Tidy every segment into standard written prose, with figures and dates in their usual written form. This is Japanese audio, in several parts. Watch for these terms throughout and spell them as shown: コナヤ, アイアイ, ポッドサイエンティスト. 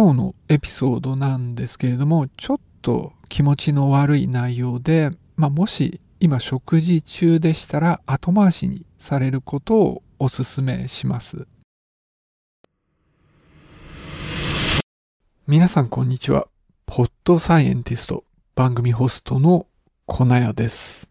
今日のエピソードなんですけれども、ちょっと気持ちの悪い内容で、もし今食事中でしたら後回しにされることをお勧めします。皆さんこんにちは。ポッドサイエンティスト番組ホストのコナヤです。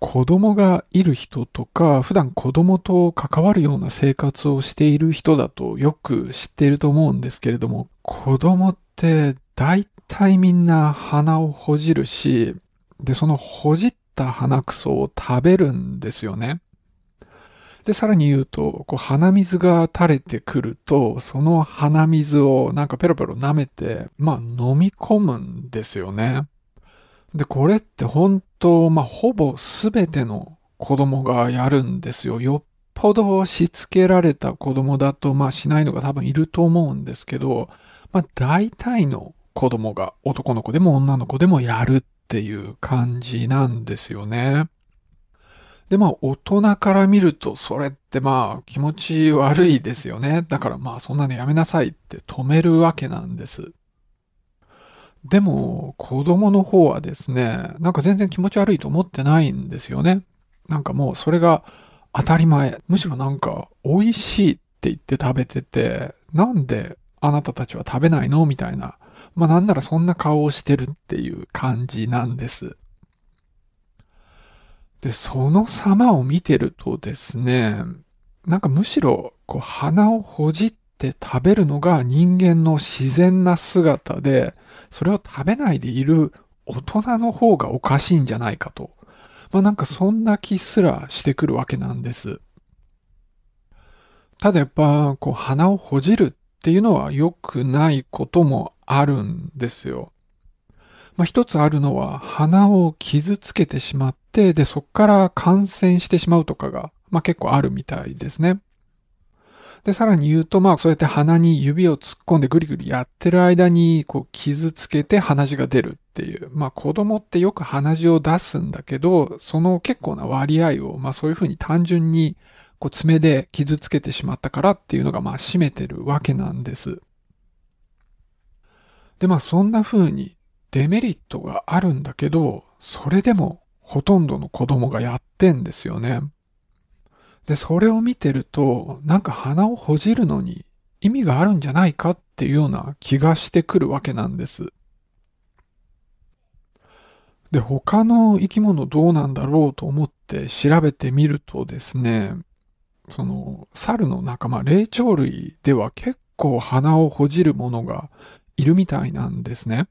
子供がいる人とか、普段子供と関わるような生活をしている人だとよく知っていると思うんですけれども、子供って大体みんな鼻をほじるし、で、そのほじった鼻くそを食べるんですよね。で、さらに言うと、鼻水が垂れてくると、その鼻水をペロペロ舐めて、飲み込むんですよね。で、これって本当、ほぼすべての子供がやるんですよ。よっぽどしつけられた子供だと、しないのが多分いると思うんですけど、大体の子供が男の子でも女の子でもやるっていう感じなんですよね。で、大人から見るとそれって気持ち悪いですよね。だからそんなのやめなさいって止めるわけなんです。でも子供の方はですね、全然気持ち悪いと思ってないんですよね。もうそれが当たり前。むしろ美味しいって言って食べてて、なんであなたたちは食べないのみたいな。なんならそんな顔をしてるっていう感じなんです。で、その様を見てるとですね、むしろ鼻をほじって食べるのが人間の自然な姿で、それを食べないでいる大人の方がおかしいんじゃないかと。そんな気すらしてくるわけなんです。ただやっぱ、鼻をほじるっていうのは良くないこともあるんですよ。一つあるのは、鼻を傷つけてしまって、で、そこから感染してしまうとかが、結構あるみたいですね。で、さらに言うと、そうやって鼻に指を突っ込んでぐりぐりやってる間に、傷つけて鼻血が出るっていう。子供ってよく鼻血を出すんだけど、その結構な割合を、そういうふうに単純に、爪で傷つけてしまったからっていうのが、占めてるわけなんです。で、そんなふうにデメリットがあるんだけど、それでもほとんどの子供がやってんですよね。で、それを見てると、鼻をほじるのに意味があるんじゃないかっていうような気がしてくるわけなんです。で、他の生き物どうなんだろうと思って調べてみるとですね、猿の仲間、霊長類では結構鼻をほじるものがいるみたいなんですね。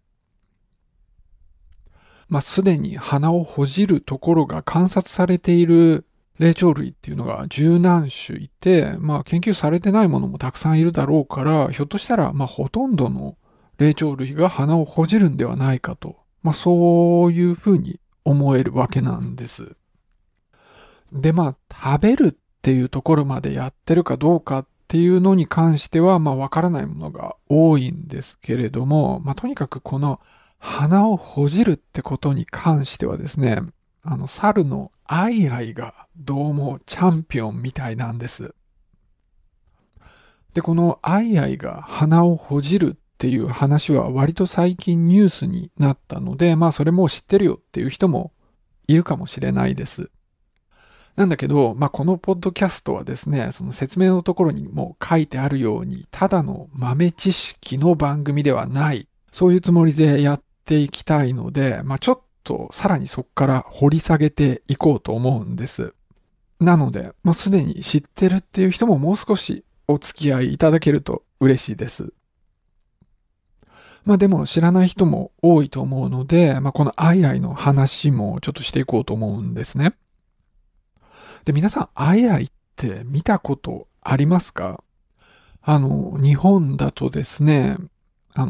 すでに鼻をほじるところが観察されている霊長類っていうのが十何種いて、研究されてないものもたくさんいるだろうから、ひょっとしたら、ほとんどの霊長類が鼻をほじるんではないかと、そういうふうに思えるわけなんです。で、食べるっていうところまでやってるかどうかっていうのに関しては、わからないものが多いんですけれども、とにかくこの鼻をほじるってことに関してはですね、猿のアイアイがどうもチャンピオンみたいなんです。で、このアイアイが鼻をほじるっていう話は割と最近ニュースになったので、それもう知ってるよっていう人もいるかもしれないです。なんだけど、このポッドキャストはですね、その説明のところにも書いてあるように、ただの豆知識の番組ではない、そういうつもりでやっていきたいので、ちょっとさらにそこから掘り下げていこうと思うんです。なので、もうすでに知ってるっていう人ももう少しお付き合いいただけると嬉しいです。でも知らない人も多いと思うので、このアイアイの話もちょっとしていこうと思うんですね。で、皆さんアイアイって見たことありますか？日本だとですね、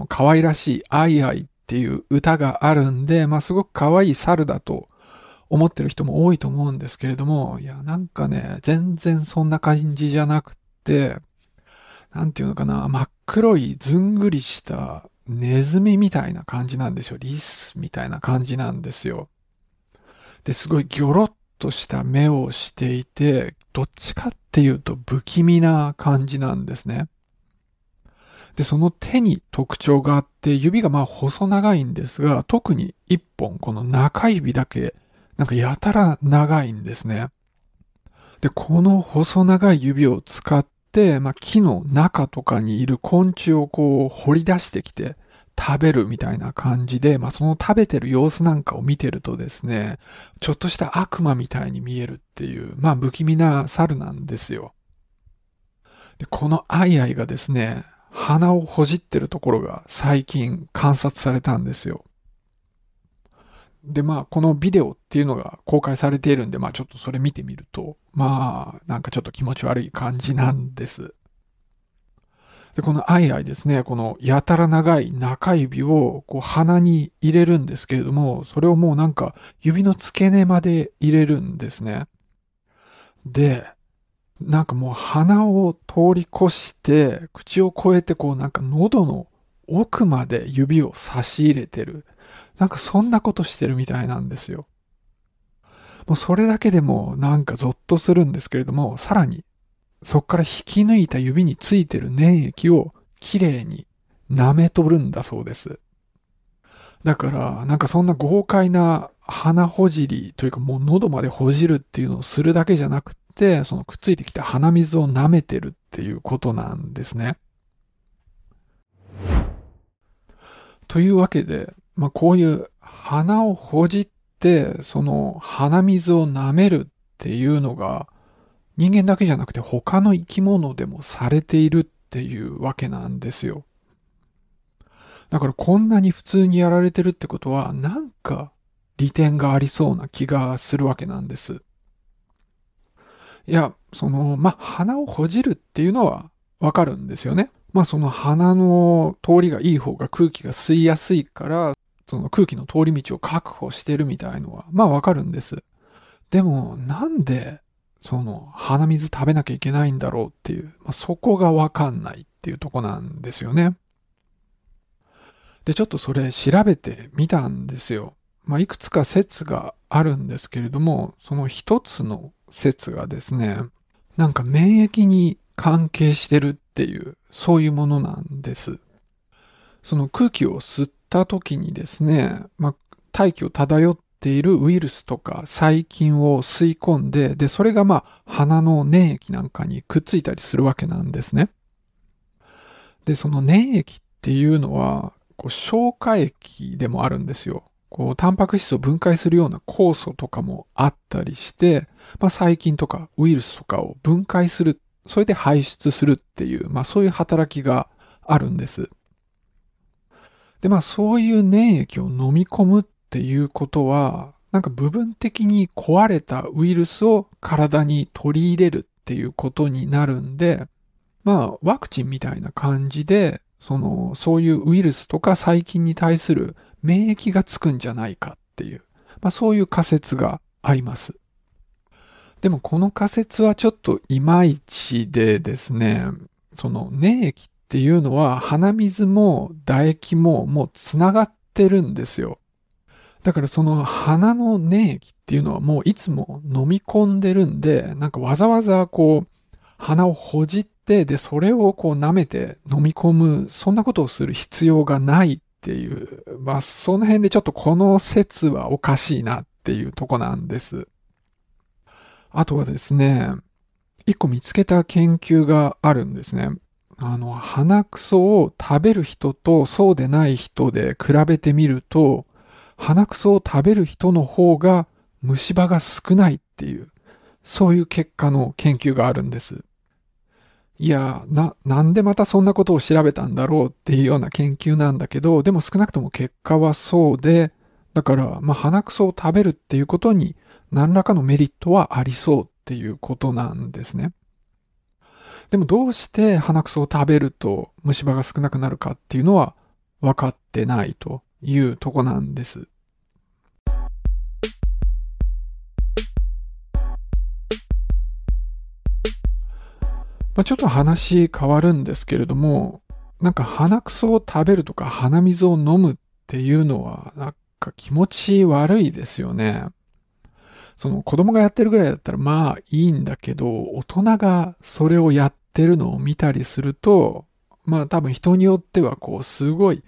可愛らしいアイアイっていう歌があるんで、すごく可愛い猿だと思ってる人も多いと思うんですけれども、いや、全然そんな感じじゃなくて、真っ黒いずんぐりしたネズミみたいな感じなんですよ。リスみたいな感じなんですよ。で、すごいギョロッとした目をしていて、どっちかっていうと不気味な感じなんですね。で、その手に特徴があって、指がまあ細長いんですが、特に一本、この中指だけ、なんかやたら長いんですね。で、この細長い指を使って、まあ、木の中とかにいる昆虫をこう掘り出してきて食べるみたいな感じで、まあ、その食べてる様子なんかを見てるとですね、ちょっとした悪魔みたいに見えるっていう、まあ、不気味な猿なんですよ。で、このアイアイがですね、鼻をほじってるところが最近観察されたんですよ。で、まあ、このビデオっていうのが公開されているんで、まあ、ちょっとそれ見てみると、まあ、なんかちょっと気持ち悪い感じなんです。で、このアイアイですね、このやたら長い中指をこう鼻に入れるんですけれども、それをもうなんか指の付け根まで入れるんですね。で、なんかもう鼻を通り越して、口を越えてこうなんか喉の奥まで指を差し入れてる。なんかそんなことしてるみたいなんですよ。もうそれだけでもなんかゾッとするんですけれども、さらにそこから引き抜いた指についてる粘液をきれいに舐め取るんだそうです。だからなんかそんな豪快な鼻ほじりというかもう喉までほじるっていうのをするだけじゃなくて、そのくっついてきた鼻水を舐めてるっていうことなんですね。というわけで、まあ、こういう鼻をほじってその鼻水を舐めるっていうのが人間だけじゃなくて他の生き物でもされているっていうわけなんですよ。だからこんなに普通にやられてるってことはなんか利点がありそうな気がするわけなんです。いや、そのまあ、鼻をほじるっていうのはわかるんですよね。まあ、その鼻の通りがいい方が空気が吸いやすいから、その空気の通り道を確保してるみたいのは、まあわかるんです。でも、なんで、その鼻水食べなきゃいけないんだろうっていう、まあ、そこがわかんないっていうとこなんですよね。で、ちょっとそれ調べてみたんですよ。まあ、いくつか説があるんですけれども、その一つの説がですね、なんか免疫に関係してるっていう、そういうものなんです。その空気を吸った時にですね、まあ、大気を漂っているウイルスとか細菌を吸い込んで、で、それがまあ、鼻の粘液なんかにくっついたりするわけなんですね。で、その粘液っていうのは、こう消化液でもあるんですよ。こう、タンパク質を分解するような酵素とかもあったりして、まあ、細菌とかウイルスとかを分解する。それで排出するっていう、まあそういう働きがあるんです。で、まあそういう粘液を飲み込むっていうことは、なんか部分的に壊れたウイルスを体に取り入れるっていうことになるんで、まあワクチンみたいな感じで、そういうウイルスとか細菌に対する免疫がつくんじゃないかっていう、まあそういう仮説があります。でもこの仮説はちょっといまいちでですね、その粘液っていうのは鼻水も唾液ももうつながってるんですよ。だからその鼻の粘液っていうのはもういつも飲み込んでるんで、なんかわざわざこう鼻をほじって、でそれをこう舐めて飲み込む、そんなことをする必要がないっていう、まあその辺でちょっとこの説はおかしいなっていうとこなんです。あとはですね、一個見つけた研究があるんですね。鼻くそを食べる人とそうでない人で比べてみると、鼻くそを食べる人の方が虫歯が少ないっていう、そういう結果の研究があるんです。いや、なんでまたそんなことを調べたんだろうっていうような研究なんだけど、でも少なくとも結果はそうで、だから、まあ、鼻くそを食べるっていうことに何らかのメリットはありそうっていうことなんですね。でもどうして鼻くそを食べると虫歯が少なくなるかっていうのは分かってないというとこなんです。まあ、ちょっと話変わるんですけれども、なんか鼻くそを食べるとか鼻水を飲むっていうのはなんか気持ち悪いですよね。その子供がやってるぐらいだったらまあいいんだけど、大人がそれをやってるのを見たりすると、まあ多分人によってはこうすごい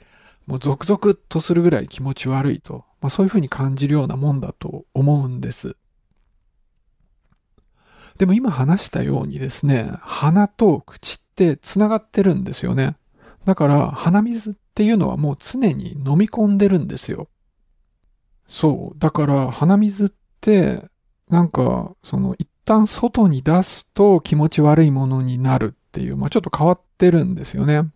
もうゾクゾクっとするぐらい気持ち悪いと、まあそういうふうに感じるようなもんだと思うんです。でも今話したようにですね、鼻と口ってつながってるんですよね。だから鼻水っていうのはもう常に飲み込んでるんですよ。そう。だから鼻水ってなんかその一旦外に出すと気持ち悪いものになるっていう、まあちょっと変わってるんですよね。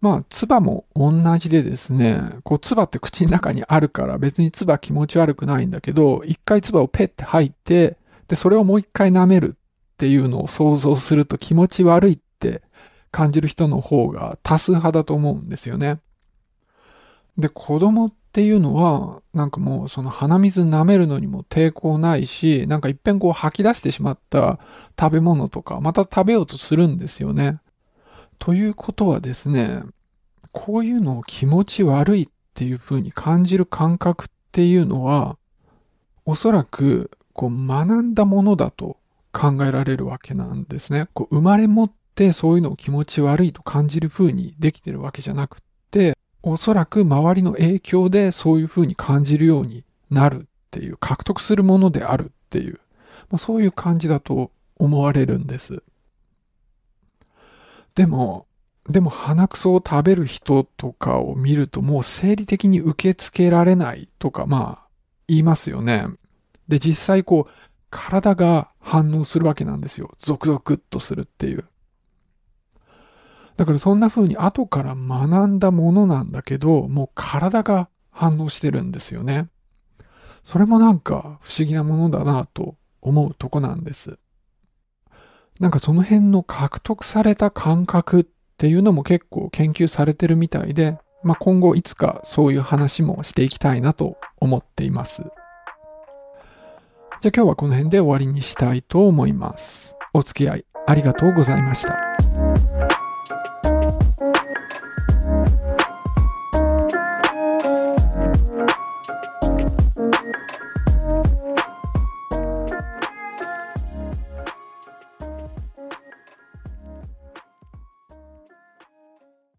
まあ唾も同じでですね、こう唾って口の中にあるから別に唾気持ち悪くないんだけど、一回唾をペッて吐いて、で、それをもう一回舐めるっていうのを想像すると気持ち悪いって感じる人の方が多数派だと思うんですよね。で、子供っていうのは、なんかもうその鼻水舐めるのにも抵抗ないし、なんか一遍こう吐き出してしまった食べ物とか、また食べようとするんですよね。ということはですね、こういうのを気持ち悪いっていう風に感じる感覚っていうのは、おそらく、こう学んだものだと考えられるわけなんですね。こう生まれ持ってそういうのを気持ち悪いと感じる風にできてるわけじゃなくって、おそらく周りの影響でそういう風に感じるようになるっていう、獲得するものであるっていう、まあ、そういう感じだと思われるんです。でも鼻くそを食べる人とかを見るともう生理的に受け付けられないとか、まあ言いますよね。で、実際こう、体が反応するわけなんですよ。ゾクゾクっとするっていう。だからそんな風に後から学んだものなんだけど、もう体が反応してるんですよね。それもなんか不思議なものだなと思うとこなんです。なんかその辺の獲得された感覚っていうのも結構研究されてるみたいで、まあ今後いつかそういう話もしていきたいなと思っています。じゃあ今日はこの辺で終わりにしたいと思います。お付き合いありがとうございました。